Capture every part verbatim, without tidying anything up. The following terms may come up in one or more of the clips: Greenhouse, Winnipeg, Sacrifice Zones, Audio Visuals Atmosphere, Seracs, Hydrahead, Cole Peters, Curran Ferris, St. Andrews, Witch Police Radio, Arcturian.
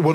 One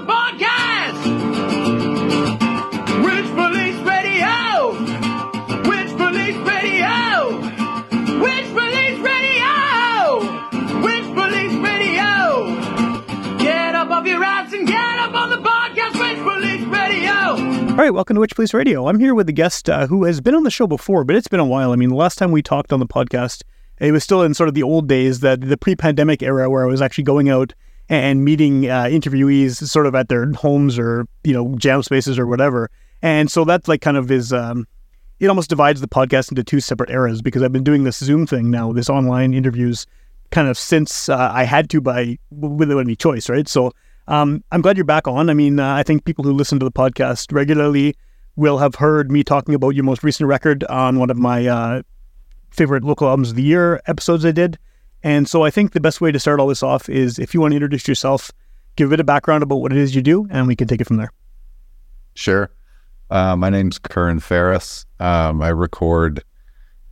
podcast! Witch Police Radio! Witch Police Radio! Witch Police Radio! Witch Police Radio! Get up off your ass and get up on the podcast! Witch Police Radio! All right, welcome to Witch Police Radio. I'm here with a guest uh, who has been on the show before, but it's been a while. I mean, the last time we talked on the podcast, it was still in sort of the old days, that the pre-pandemic era, where I was actually going out and meeting uh, interviewees sort of at their homes or, you know, jam spaces or whatever. And so that like kind of is, um, it almost divides the podcast into two separate eras, because I've been doing this Zoom thing now, this online interviews kind of since uh, I had to by, without any choice, right? So Um, I'm glad you're back on. I mean, uh, I think people who listen to the podcast regularly will have heard me talking about your most recent record on one of my uh, favorite local albums of the year episodes I did. And so I think the best way to start all this off is, if you want to introduce yourself, give a bit of background about what it is you do, and we can take it from there. Sure. Uh, my name's Curran Ferris. Um, I record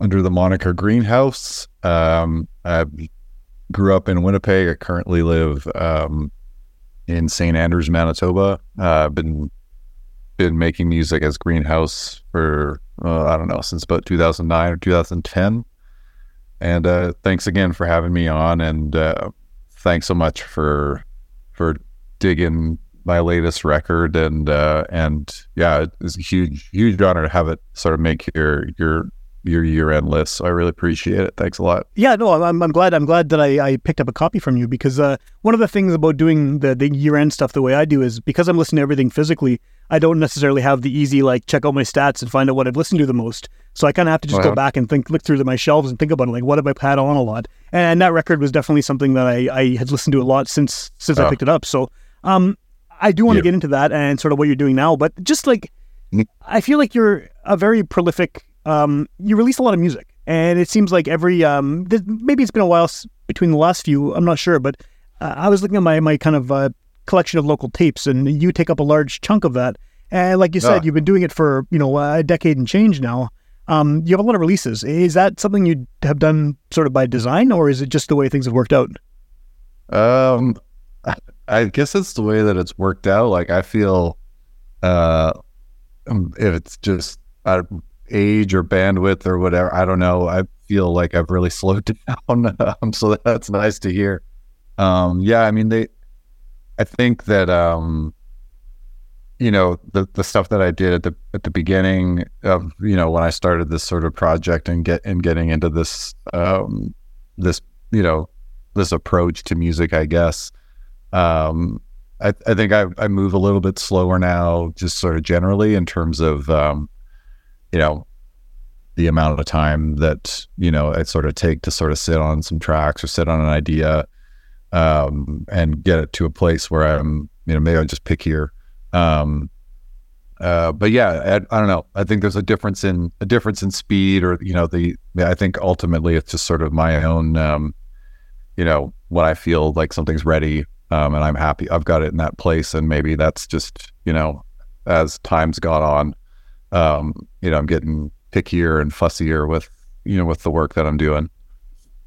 under the moniker Greenhouse. Um, I grew up in Winnipeg. I currently live um in Saint Andrews, Manitoba. Uh, been been making music as Greenhouse for uh, I don't know, since about two thousand nine or two thousand ten. And uh, thanks again for having me on, and uh, thanks so much for for digging my latest record. And uh, and yeah, it's a huge huge honor to have it sort of make your your your year-end list, so I really appreciate it. Thanks a lot. Yeah, no, I'm I'm glad I'm glad that I, I picked up a copy from you, because uh, one of the things about doing the, the year-end stuff the way I do is, because I'm listening to everything physically, I don't necessarily have the easy, like, check out my stats and find out what I've listened to the most. So I kind of have to just wow. go back and think, look through my shelves and think about it, like, what have I had on a lot? And that record was definitely something that I, I had listened to a lot since since oh. I picked it up. So um, I do want to yeah. get into that and sort of what you're doing now, but just, like, I feel like you're a very prolific... Um, you release a lot of music, and it seems like every, um, th- maybe it's been a while s- between the last few, I'm not sure, but uh, I was looking at my, my kind of uh, collection of local tapes, and you take up a large chunk of that. And like you said, uh. you've been doing it for, you know, a decade and change now. Um, you have a lot of releases. Is that something you have done sort of by design, or is it just the way things have worked out? Um, I guess it's the way that it's worked out. Like, I feel, uh, if it's just, I age or bandwidth or whatever, I don't know, I feel like I've really slowed down, um, so that's nice to hear. Um yeah, I mean, they I think that um you know, the the stuff that I did at the at the beginning of, you know, when I started this sort of project and get and getting into this um this you know this approach to music, I guess, um I, I think I, I move a little bit slower now, just sort of generally, in terms of um you know, the amount of time that, you know, I sort of take to sort of sit on some tracks or sit on an idea, um, and get it to a place where I'm, you know, maybe I'm just pickier. Um, uh, but yeah, I, I don't know. I think there's a difference in a difference in speed, or, you know, the, I think ultimately it's just sort of my own, um, you know, when I feel like something's ready, um, and I'm happy, I've got it in that place. And maybe that's just, you know, as time's gone on, um, you know, I'm getting pickier and fussier with, you know, with the work that I'm doing.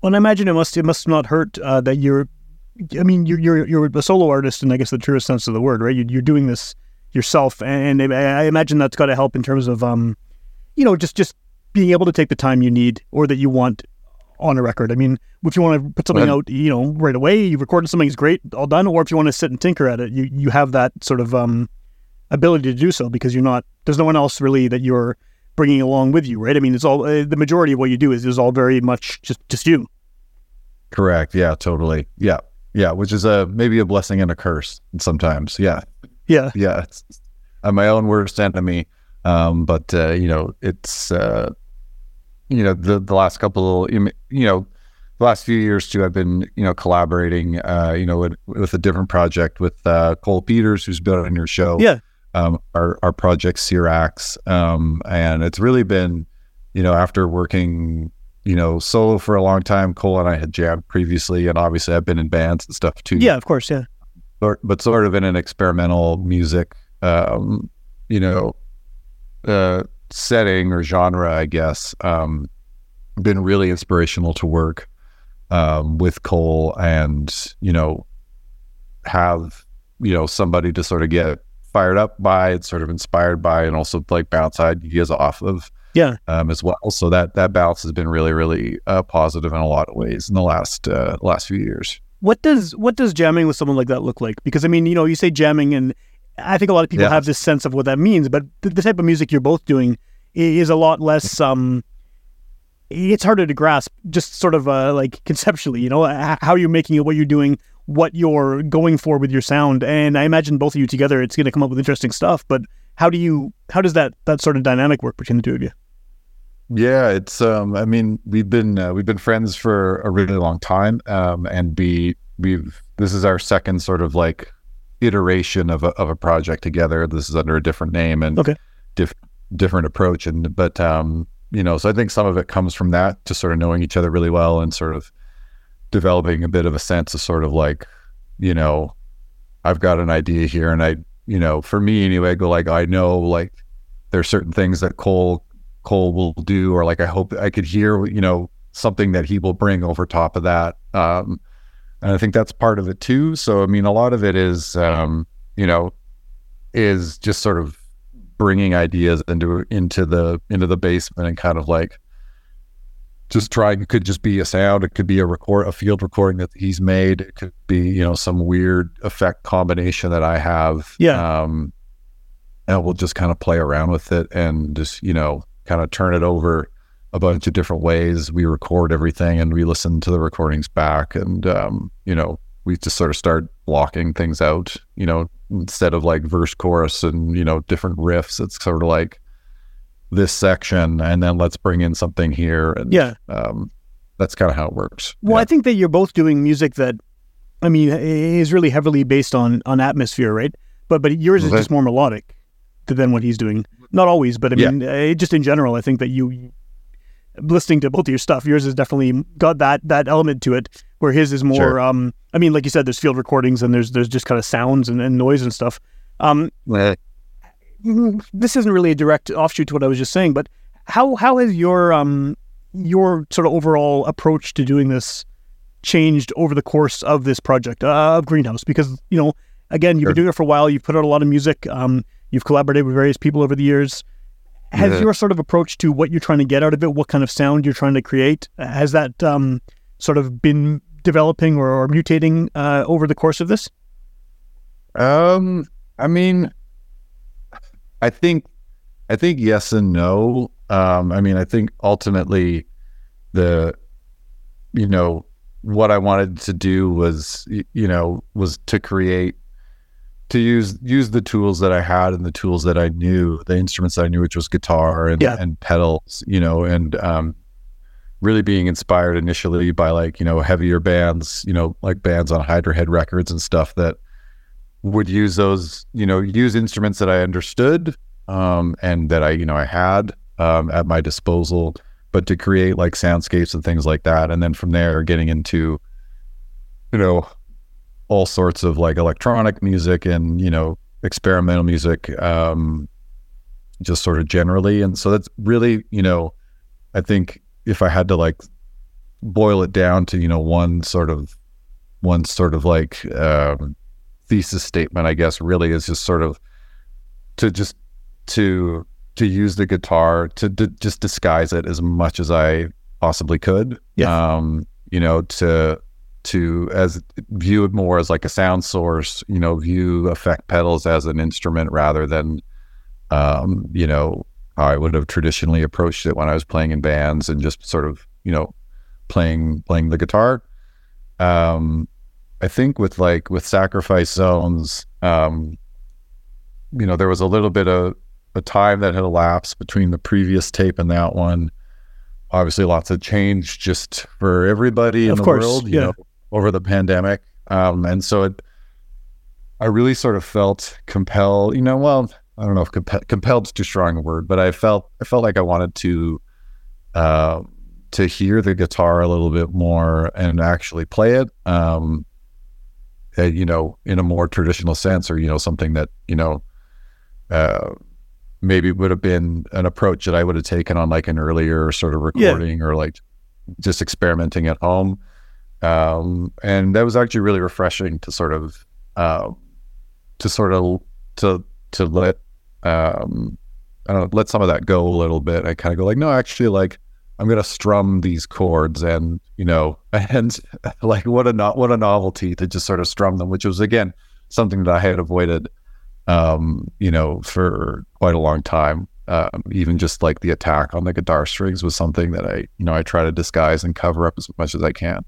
Well, and I imagine it must, it must not hurt, uh, that you're, I mean, you're, you're, you're a solo artist, in I guess the truest sense of the word, right? You, you're doing this yourself. And I imagine that's got to help in terms of, um, you know, just, just being able to take the time you need or that you want on a record. I mean, if you want to put something well, out, you know, right away, you've recorded something, it's great, all done. Or if you want to sit and tinker at it, you, you have that sort of, um, ability to do so, because you're not, there's no one else really that you're bringing along with you, right? I mean, it's all, uh, the majority of what you do is, is all very much just, just you. Correct. Yeah, totally. Yeah. Yeah, which is a maybe a blessing and a curse sometimes. Yeah, yeah, yeah. It's, I'm my own worst enemy, um, but uh, you know, it's uh, you know the the last couple, of, you know, the last few years too. I've been you know collaborating, uh, you know, with, with a different project with uh, Cole Peters, who's been on your show. Yeah, um, our our project Seracs, um, and it's really been, you know, after working, you know, solo for a long time, Cole and I had jammed previously, and obviously I've been in bands and stuff too. Yeah, of course, yeah. But, but sort of in an experimental music, um, you know, uh, setting or genre, I guess. Um, been really inspirational to work um, with Cole, and you know, have you know somebody to sort of get fired up by, and sort of inspired by, and also like bounce ideas off of. Yeah. Um, as well. So that, that balance has been really, really uh, positive in a lot of ways in the last uh, last few years. What does what does jamming with someone like that look like? Because I mean, you know, you say jamming, and I think a lot of people yeah. have this sense of what that means. But the, the type of music you're both doing is a lot less. Um, it's harder to grasp, just sort of uh, like conceptually, you know, how you're making it, what you're doing, what you're going for with your sound. And I imagine both of you together, it's going to come up with interesting stuff. But How do you, how does that, that sort of dynamic work between the two of you? Yeah, it's, um, I mean, we've been, uh, we've been friends for a really long time. Um, and we, we've, this is our second sort of like iteration of a, of a project together. This is under a different name and okay. diff, different approach. And, but, um, you know, so I think some of it comes from that, just sort of knowing each other really well and sort of developing a bit of a sense of sort of like, you know, I've got an idea here, and I, you know, for me anyway, I go like, I know, like there's certain things that Cole, Cole will do, or like, I hope I could hear, you know, something that he will bring over top of that. Um, and I think that's part of it too. So, I mean, a lot of it is, um, you know, is just sort of bringing ideas into, into the, into the basement, and kind of like just trying, it could just be a sound. It could be a record, a field recording that he's made. It could be, you know, some weird effect combination that I have. Yeah. Um, and we'll just kind of play around with it and just, you know, kind of turn it over a bunch of different ways. We record everything and we listen to the recordings back. And, um, you know, we just sort of start blocking things out, you know, instead of like verse, chorus and, you know, different riffs. It's sort of like, this section, and then let's bring in something here. And, yeah. Um, that's kind of how it works. Well, yeah. I think that you're both doing music that, I mean, is really heavily based on, on atmosphere, right? But, but yours is just more melodic than what he's doing. Not always, but I mean, yeah. just in general, I think that you, listening to both of your stuff, yours has definitely got that, that element to it, where his is more, sure. um, I mean, like you said, there's field recordings and there's, there's just kind of sounds and, and noise and stuff. Um, yeah. This isn't really a direct offshoot to what I was just saying, but how how has your um your sort of overall approach to doing this changed over the course of this project uh, of Greenhouse? Because, you know, again, you've sure. been doing it for a while. You've put out a lot of music. Um, you've collaborated with various people over the years. Has yeah. your sort of approach to what you're trying to get out of it, what kind of sound you're trying to create, has that um sort of been developing or, or mutating uh, over the course of this? Um, I mean. I think, I think yes and no. Um, I mean, I think ultimately the, you know, what I wanted to do was, you know, was to create, to use, use the tools that I had and the tools that I knew, the instruments that I knew, which was guitar and, yeah. and pedals, you know, and, um, really being inspired initially by like, you know, heavier bands, you know, like bands on Hydrahead records and stuff that would use those, you know, use instruments that I understood, um, and that I, you know, I had, um, at my disposal, but to create like soundscapes and things like that. And then from there getting into, you know, all sorts of like electronic music and, you know, experimental music, um, just sort of generally. And so that's really, you know, I think if I had to like boil it down to, you know, one sort of, one sort of like, um, thesis statement, I guess, really is just sort of to just to to use the guitar to, to just disguise it as much as I possibly could. Yeah. Um, you know, to to as view it more as like a sound source, you know, view effect pedals as an instrument rather than um, you know, how I would have traditionally approached it when I was playing in bands and just sort of, you know, playing playing the guitar. Um I think with like with Sacrifice Zones, um, you know, there was a little bit of a time that had elapsed between the previous tape and that one. Obviously, lots of change just for everybody in the world, you know, over the pandemic, um, and so it, I really sort of felt compelled. You know, well, I don't know if comp- compelled's too strong a word, but I felt I felt like I wanted to. Uh, to hear the guitar a little bit more and actually play it, um, uh, you know, in a more traditional sense, or, you know, something that, you know, uh, maybe would have been an approach that I would have taken on like an earlier sort of recording, yeah. or like just experimenting at home. Um, and that was actually really refreshing to sort of, uh, to sort of, to, to let, um, I don't know, let some of that go a little bit. I kind of go like, no, actually like, I'm going to strum these chords and, you know, and like what a no- what a novelty to just sort of strum them, which was, again, something that I had avoided, um, you know, for quite a long time. Um, even just like the attack on the guitar strings was something that I, you know, I try to disguise and cover up as much as I can.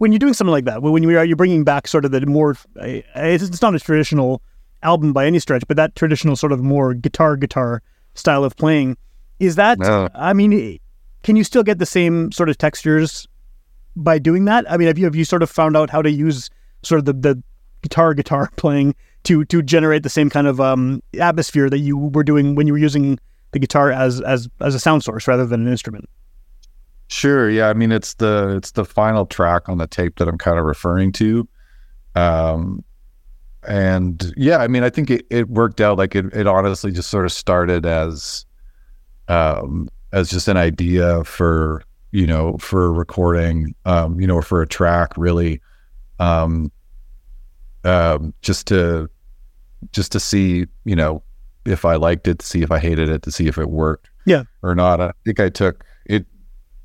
When you're doing something like that, when you're bringing back sort of the more, it's not a traditional album by any stretch, but that traditional sort of more guitar guitar style of playing, is that, no. I mean, can you still get the same sort of textures by doing that? I mean, have you have you sort of found out how to use sort of the, the guitar guitar playing to to generate the same kind of um, atmosphere that you were doing when you were using the guitar as as as a sound source rather than an instrument? Sure. Yeah. I mean, it's the, it's the final track on the tape that I'm kind of referring to. Um, and yeah, I mean, I think it, it worked out. Like it, it honestly just sort of started as, um, as just an idea for, you know, for recording, um, you know, for a track really, um, um, just to, just to see, you know, if I liked it, to see if I hated it, to see if it worked yeah. or not. I think I took it,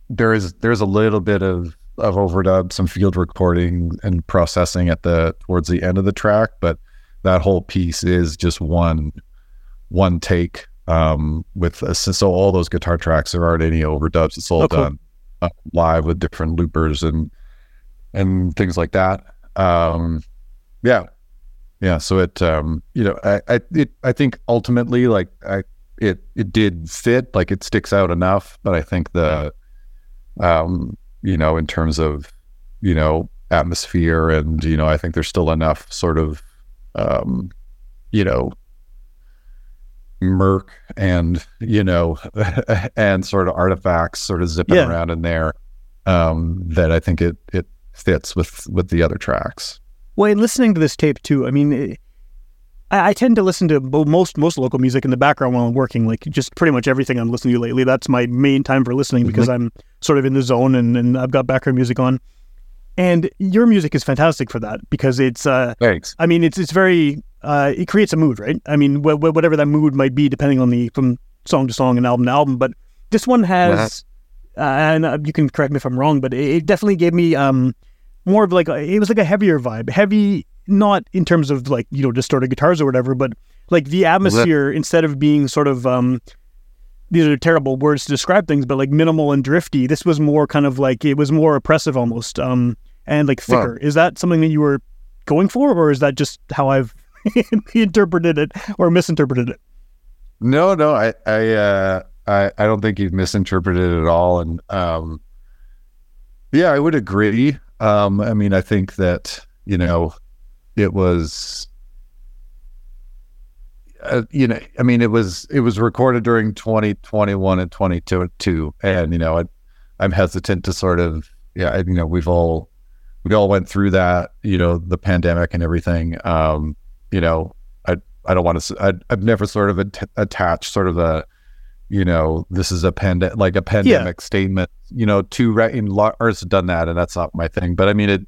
There is there's a little bit of, of overdub, some field recording and processing at the towards the end of the track, but that whole piece is just one one take. Um, with a, so all those guitar tracks, there aren't any overdubs. It's all oh, cool. done uh, live with different loopers and and things like that. Um, yeah, yeah. So it, um, you know, I I, it, I think ultimately, like I, it it did fit. Like it sticks out enough, but I think the, um, you know, in terms of, you know, atmosphere and, you know, I think there's still enough sort of, um, you know, murk and, you know, and sort of artifacts sort of zipping yeah. around in there, um, that I think it it fits with with the other tracks. Well, in listening to this tape too, I mean, it, I, I tend to listen to most most local music in the background while I'm working, like just pretty much everything I'm listening to lately. That's my main time for listening because mm-hmm. I'm sort of in the zone and, and I've got background music on. And your music is fantastic for that because it's, uh, thanks. I mean, it's it's very, uh, it creates a mood, right? I mean, wh- wh- whatever that mood might be, depending on the, from song to song and album to album. But this one has, uh, and you can correct me if I'm wrong, but it, it definitely gave me um, more of like, a, it was like a heavier vibe. Heavy, not in terms of like, you know, distorted guitars or whatever, but like the atmosphere, that- instead of being sort of, um, these are terrible words to describe things, but like minimal and drifty, this was more kind of like, it was more oppressive almost, um, and like thicker. Wow. Is that something that you were going for, or is that just how I've interpreted it or misinterpreted it? No, no, I, I, uh, I, I don't think you've misinterpreted it at all. And, um, yeah, I would agree. Um, I mean, I think that, you know, it was, Uh, you know, I mean, it was it was recorded during twenty twenty-one and twenty twenty-two, and you know, I, I'm hesitant to sort of, yeah, I, you know, we've all we all went through that, you know, the pandemic and everything. Um, you know, I I don't want to. I've never sort of at- attached sort of a, you know, this is a pandemic like a pandemic yeah. statement, you know, to re- in lo- or it's done that, and that's not my thing. But I mean, it,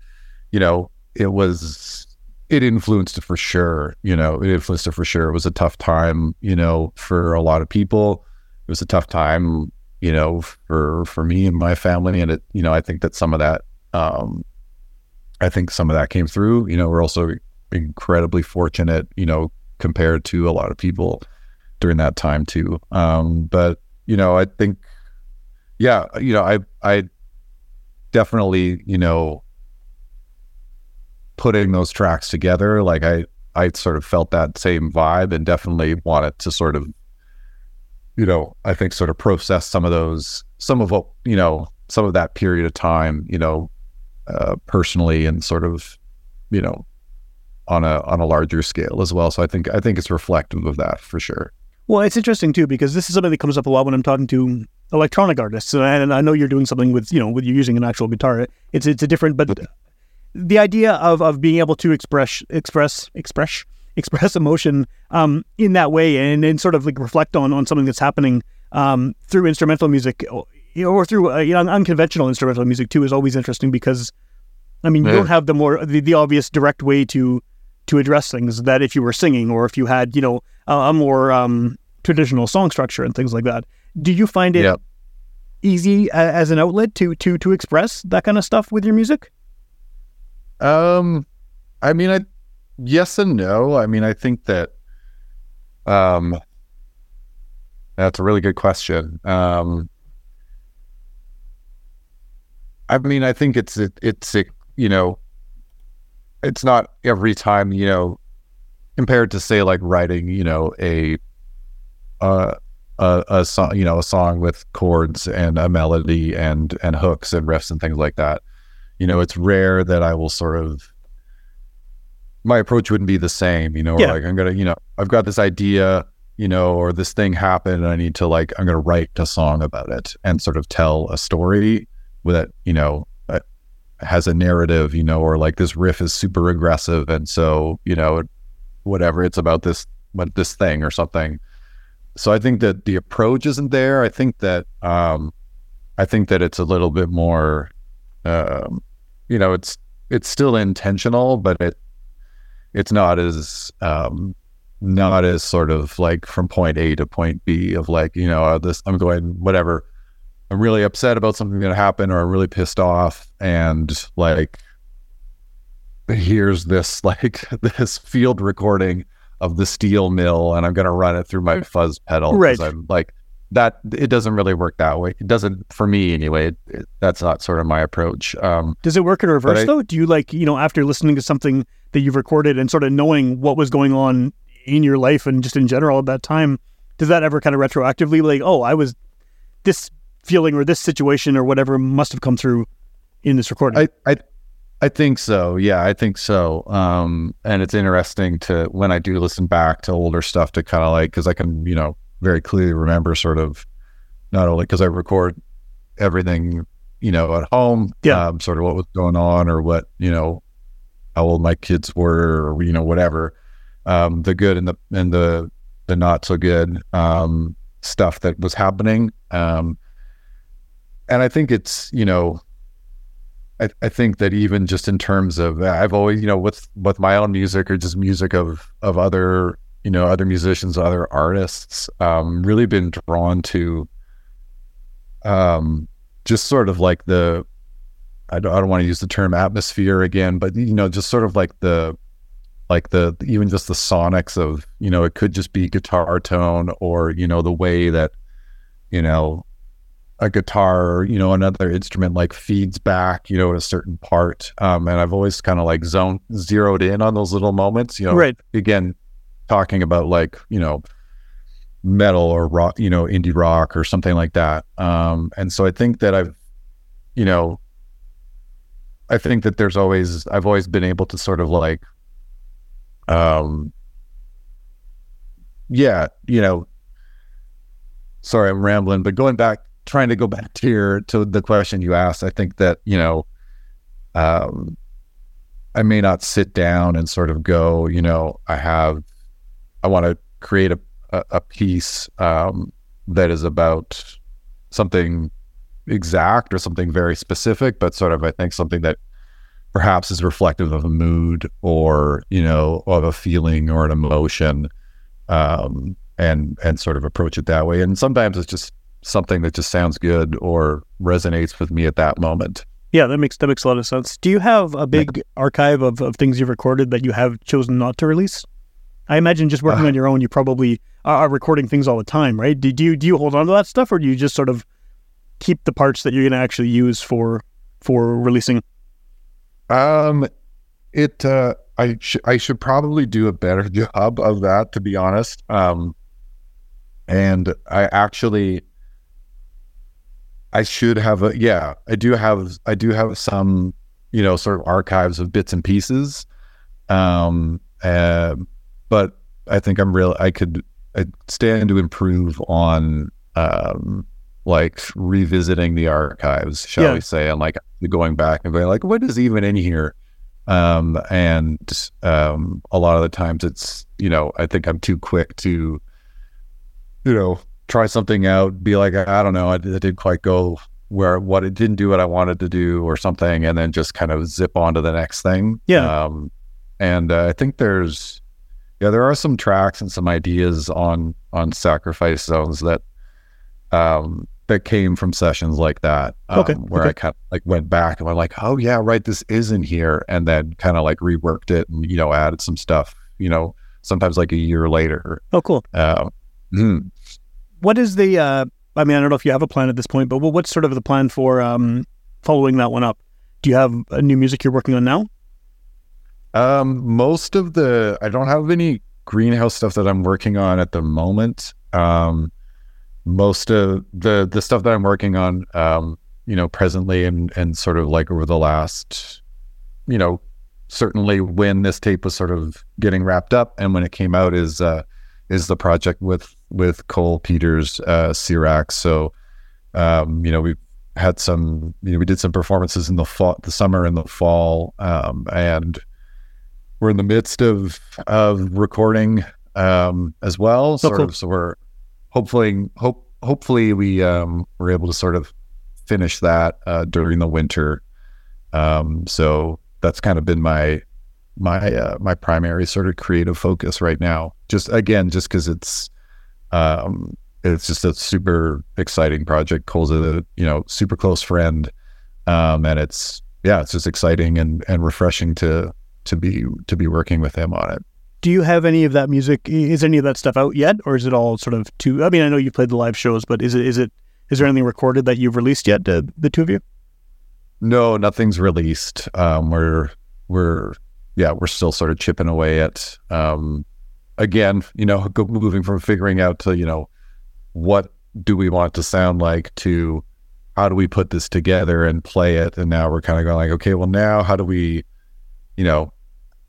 you know, it was. It influenced it for sure. You know, it influenced it for sure. It was a tough time, you know, for a lot of people. It was a tough time, you know, for, for me and my family. And it, you know, I think that some of that, um, I think some of that came through. You know, we're also incredibly fortunate, you know, compared to a lot of people during that time too. Um, but, you know, I think, yeah, you know, I, I definitely, you know, putting those tracks together, like I, I sort of felt that same vibe and definitely wanted to sort of, you know, I think sort of process some of those, some of what, you know, some of that period of time, you know, uh, personally and sort of, you know, on a, on a larger scale as well. So I think, I think it's reflective of that for sure. Well, it's interesting too, because this is something that comes up a lot when I'm talking to electronic artists. And I, and I know you're doing something with, you know, with you're using an actual guitar. It's, it's a different, but the idea of, of being able to express express express express emotion um, in that way and, and sort of like reflect on, on something that's happening um, through instrumental music or, or through uh, you know, unconventional instrumental music too is always interesting because, I mean, yeah. you don't have the more the, the obvious direct way to to address things that if you were singing or if you had, you know, a, a more um, traditional song structure and things like that. Do you find it yeah. easy uh, as an outlet to to to express that kind of stuff with your music? Um, I mean, I, yes and no. I mean, I think that, um, that's a really good question. Um, I mean, I think it's, it, it's, it, you know, it's not every time, you know, compared to say like writing, you know, a, uh, a, a song, you know, a song with chords and a melody and, and hooks and riffs and things like that. You know, it's rare that I will sort of, my approach wouldn't be the same, you know, yeah. like I'm going to, you know, I've got this idea, you know, or this thing happened and I need to like, I'm going to write a song about it and sort of tell a story with it, you know, that has a narrative, you know, or like this riff is super aggressive. And so, you know, whatever, it's about this, but this thing or something. So I think that the approach isn't there. I think that, um, I think that it's a little bit more, Um, you know, it's, it's still intentional, but it, it's not as, um, not as sort of like from point A to point B of like, you know, uh, this, I'm going, whatever, I'm really upset about something that happened or I'm really pissed off. And like, here's this, like this field recording of the steel mill and I'm going to run it through my fuzz pedal. Right. I'm like, that it doesn't really work that way. It doesn't, for me anyway. It, it, that's not sort of my approach. Um, Does it work in reverse I, though? Do you like, you know, after listening to something that you've recorded and sort of knowing what was going on in your life and just in general at that time, does that ever kind of retroactively like, oh, I was this feeling or this situation or whatever must have come through in this recording? I, I, I think so. Yeah, I think so. Um, and it's interesting to, when I do listen back to older stuff, to kind of like, cause I can, you know, very clearly remember sort of, not only cause I record everything, you know, at home, yeah. um, sort of what was going on or what, you know, how old my kids were or, you know, whatever, um, the good and the, and the, the not so good, um, stuff that was happening. Um, and I think it's, you know, I, I think that even just in terms of, I've always, you know, with, with my own music or just music of, of other, you know, other musicians, other artists, um, really been drawn to, um, just sort of like the, I don't, I don't want to use the term atmosphere again, but you know, just sort of like the, like the, even just the sonics of, you know, it could just be guitar tone or, you know, the way that, you know, a guitar or, you know, another instrument like feeds back, you know, at a certain part. Um, and I've always kind of like zoned zeroed in on those little moments, you know, right. Again, talking about like, you know, metal or rock, you know, indie rock or something like that. Um, and so I think that I've, you know, I think that there's always, I've always been able to sort of like, um, yeah, you know, sorry, I'm rambling, but going back, trying to go back to your, to the question you asked, I think that, you know, um, I may not sit down and sort of go, you know, I have, I want to create a, a piece, um, that is about something exact or something very specific, but sort of, I think something that perhaps is reflective of a mood or, you know, of a feeling or an emotion, um, and, and sort of approach it that way. And sometimes it's just something that just sounds good or resonates with me at that moment. Yeah, that makes that makes a lot of sense. Do you have a big archive of, of things you've recorded that you have chosen not to release? I imagine just working uh, on your own, you probably are recording things all the time, right? Do, do you do you hold on to that stuff, or do you just sort of keep the parts that you're going to actually use for for releasing? Um, it uh, I sh- I should probably do a better job of that, to be honest. Um, and I actually. I should have a, yeah, I do have, I do have some, you know, sort of archives of bits and pieces. Um, uh, but I think I'm real, I could I stand to improve on, um, like revisiting the archives, shall yeah. we say, and like going back and going like, what is even in here? Um, and, um, a lot of the times it's, you know, I think I'm too quick to, you know, try something out, be like, I don't know, I didn't quite go where, what it didn't do what I wanted to do or something, and then just kind of zip on to the next thing. Yeah. Um, and uh, I think there's, yeah, there are some tracks and some ideas on, on Sacrifice Zones that, um, that came from sessions like that, um, okay. where okay. I kind of like went back and I'm like, oh yeah, right, this is in here. And then kind of like reworked it and, you know, added some stuff, you know, sometimes like a year later. Oh, cool. Um, mm-hmm. What is the, uh, I mean, I don't know if you have a plan at this point, but what's sort of the plan for um, following that one up? Do you have a new music you're working on now? Um, most of the, I don't have any Greenhouse stuff that I'm working on at the moment. Um, most of the, the stuff that I'm working on, um, you know, presently and, and sort of like over the last, you know, certainly when this tape was sort of getting wrapped up and when it came out is, uh, is the project with, with Cole Peters, uh, Seracs. So, um, you know, we've had some, you know, we did some performances in the fall, the summer and the fall. Um, and we're in the midst of, of recording, um, as well. Oh, sort cool. of, so we're hopefully, hope, hopefully we, um, we're able to sort of finish that, uh, during the winter. Um, so that's kind of been my, my, uh, my primary sort of creative focus right now. Just again, just cause it's, Um, it's just a super exciting project. Cole's a, you know, super close friend. Um, and it's, yeah, it's just exciting and, and refreshing to, to be, to be working with him on it. Do you have any of that music? Is any of that stuff out yet, or is it all sort of too? I mean, I know you played the live shows, but is it is it is there anything recorded that you've released yet? To the two of you? No, nothing's released. Um, we're we're yeah, we're still sort of chipping away at. Um, again, you know, moving from figuring out to you know what do we want to sound like to how do we put this together and play it, and now we're kind of going like, okay, well now how do we, you know.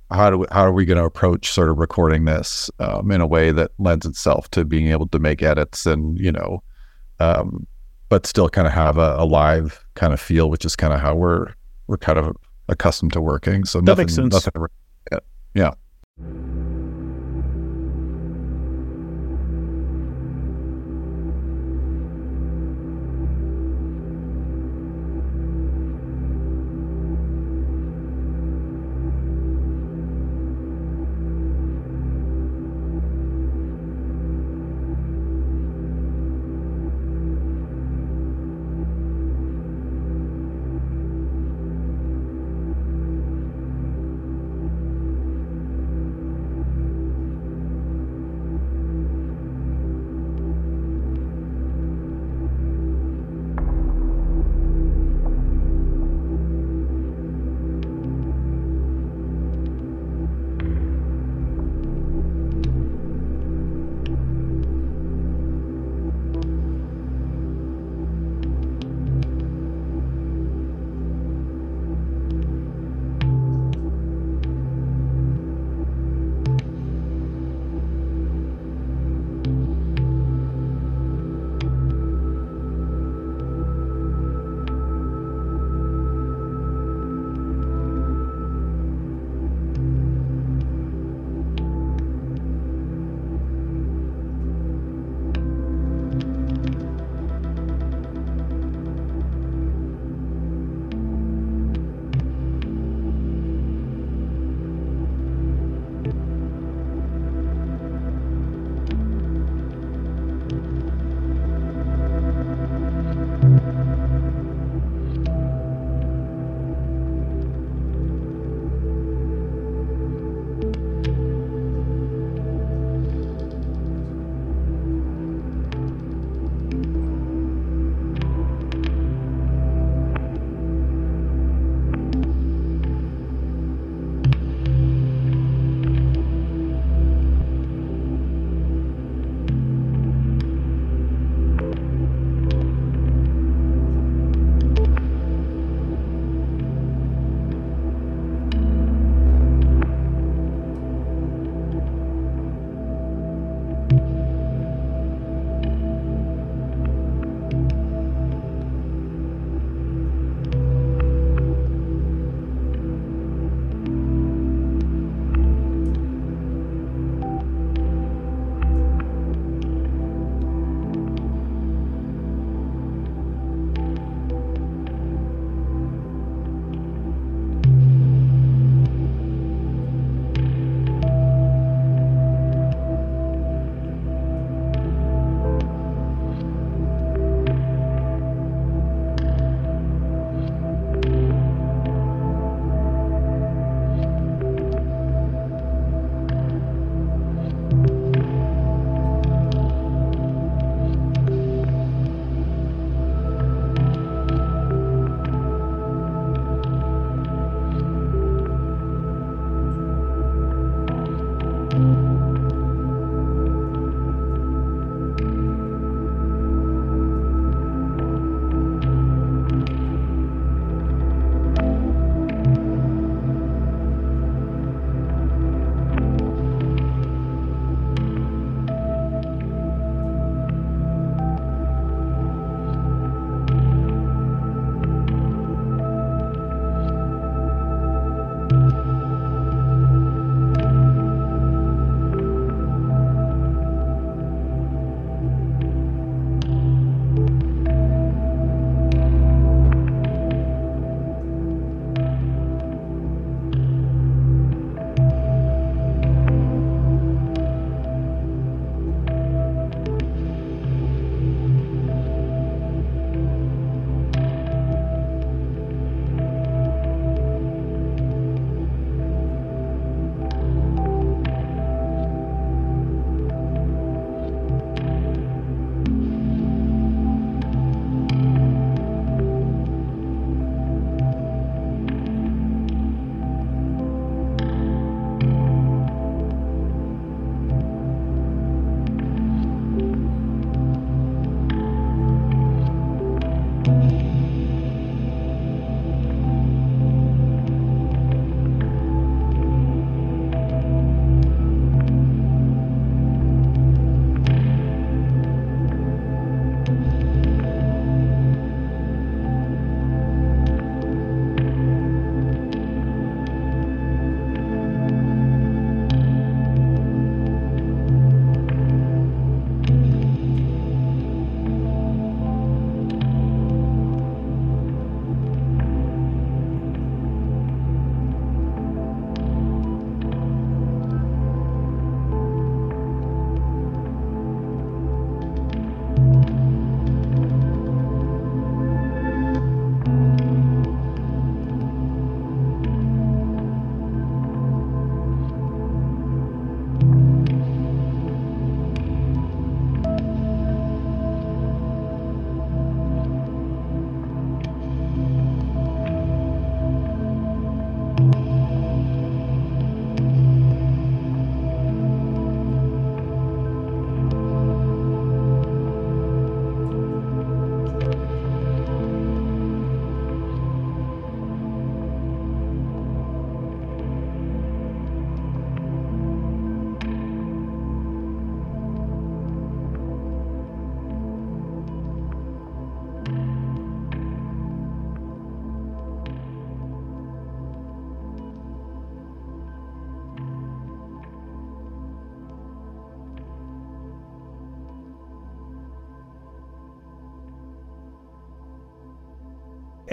How do we, how are we going to approach sort of recording this um, in a way that lends itself to being able to make edits and, you know, um, but still kind of have a, a live kind of feel, which is kind of how we're we're kind of accustomed to working. So that nothing, makes sense. Nothing, yeah.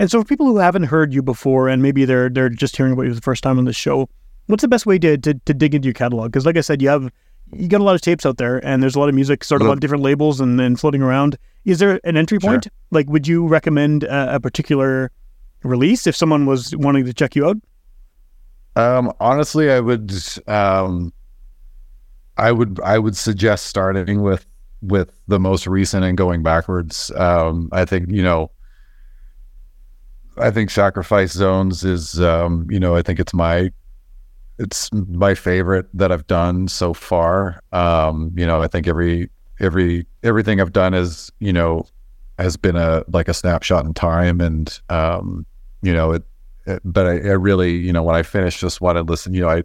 And so for people who haven't heard you before, and maybe they're they're just hearing about you for the first time on the show, what's the best way to, to, to dig into your catalog? Because like I said, you have you got a lot of tapes out there, and there's a lot of music sort of on different labels and then floating around. Is there an entry point? Sure. Like, would you recommend a, a particular release if someone was wanting to check you out? Um, honestly, I would, um, I would, I would suggest starting with, with the most recent and going backwards. Um, I think, you know, I think Sacrifice Zones is, um, you know, I think it's my, it's my favorite that I've done so far. Um, you know, I think every, every, everything I've done is, you know, has been a, like a snapshot in time. And, um, you know, it, but I, I really, you know, when I finished just what I listened, you know, I,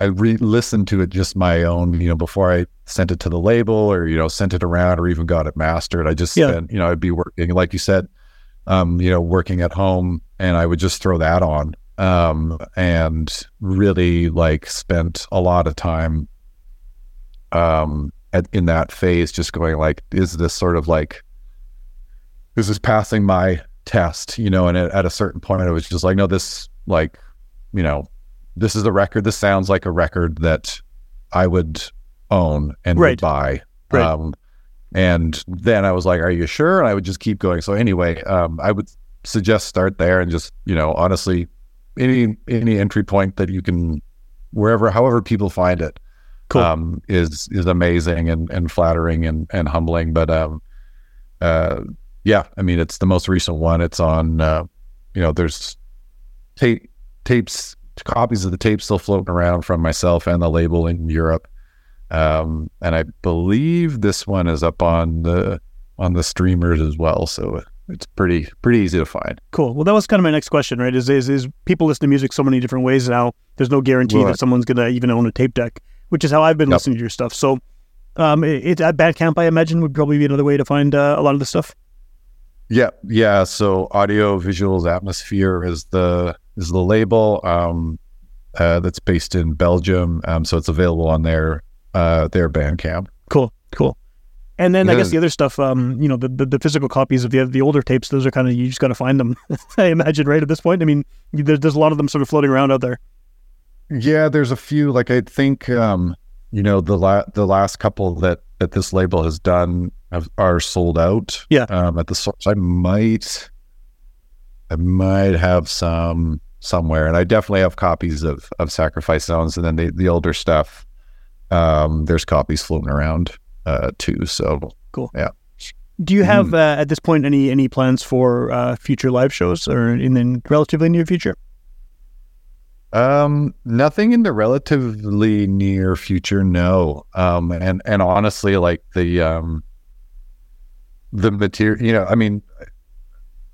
I re-listened to it just my own, you know, before I sent it to the label or, you know, sent it around or even got it mastered. I just, yeah. spent, you know, I'd be working, like you said, um, you know, working at home, and I would just throw that on, um, and really like spent a lot of time, um, at, in that phase, just going like, is this sort of like, this is passing my test, you know? And at, at a certain point I was just like, no, this, like, you know, this is a record, this sounds like a record that I would own and right. would buy. Right. Um, and then I was like, are you sure? And I would just keep going. So anyway, um, I would suggest start there, and just, you know, honestly, any, any entry point that you can, wherever, however people find it, cool. um, is, is amazing and, and flattering and, and humbling. But, um, uh, yeah, I mean, it's the most recent one. It's on, uh, you know, there's tape, tapes, copies of the tape still floating around from myself and the label in Europe. Um, and I believe this one is up on the, on the streamers as well. So it's pretty, pretty easy to find. Cool. Well, that was kind of my next question, right? Is, is, is people listen to music so many different ways now. There's no guarantee well, that someone's going to even own a tape deck, which is how I've been yep. listening to your stuff. So, um, it, at Bandcamp, I imagine, would probably be another way to find uh, a lot of the stuff. Yeah, yeah. So Audio Visuals Atmosphere is the is the label um, uh, that's based in Belgium. Um, so it's available on their uh, their Bandcamp. Cool, cool. And then yeah. I guess the other stuff, um, you know, the, the the physical copies of the the older tapes, those are kind of, you just got to find them. I imagine, right, at this point. I mean, there's there's a lot of them sort of floating around out there. Yeah, there's a few. Like I think, um, you know, the la- the last couple that that this label has done are sold out. Yeah. Um, at the source, I might, I might have some somewhere, and I definitely have copies of, of Sacrifice Zones, and then the, the older stuff. Um, there's copies floating around uh, too. So cool. Yeah. Do you have mm. uh, at this point any any plans for uh, future live shows, or in the relatively near future? Um, nothing in the relatively near future. No. Um, and and honestly, like the um. the material, you know, I mean,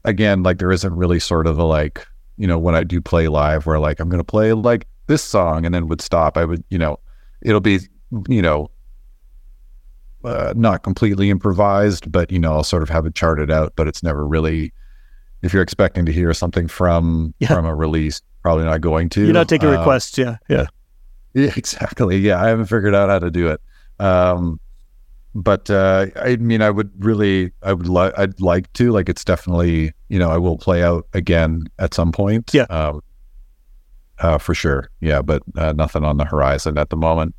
again, like there isn't really sort of a, like, you know, when I do play live where like, I'm going to play like this song and then would stop. I would, you know, it'll be, you know, uh, not completely improvised, but, you know, I'll sort of have it charted out, but it's never really, if you're expecting to hear something from, yeah. from a release, probably not going to. You're not taking um, requests. Yeah. Yeah. Yeah, exactly. Yeah. I haven't figured out how to do it. Um, But, uh, I mean, I would really, I would like, I'd like to, like, it's definitely, you know, I will play out again at some point. Yeah. Um, uh, for sure. Yeah. But, uh, nothing on the horizon at the moment.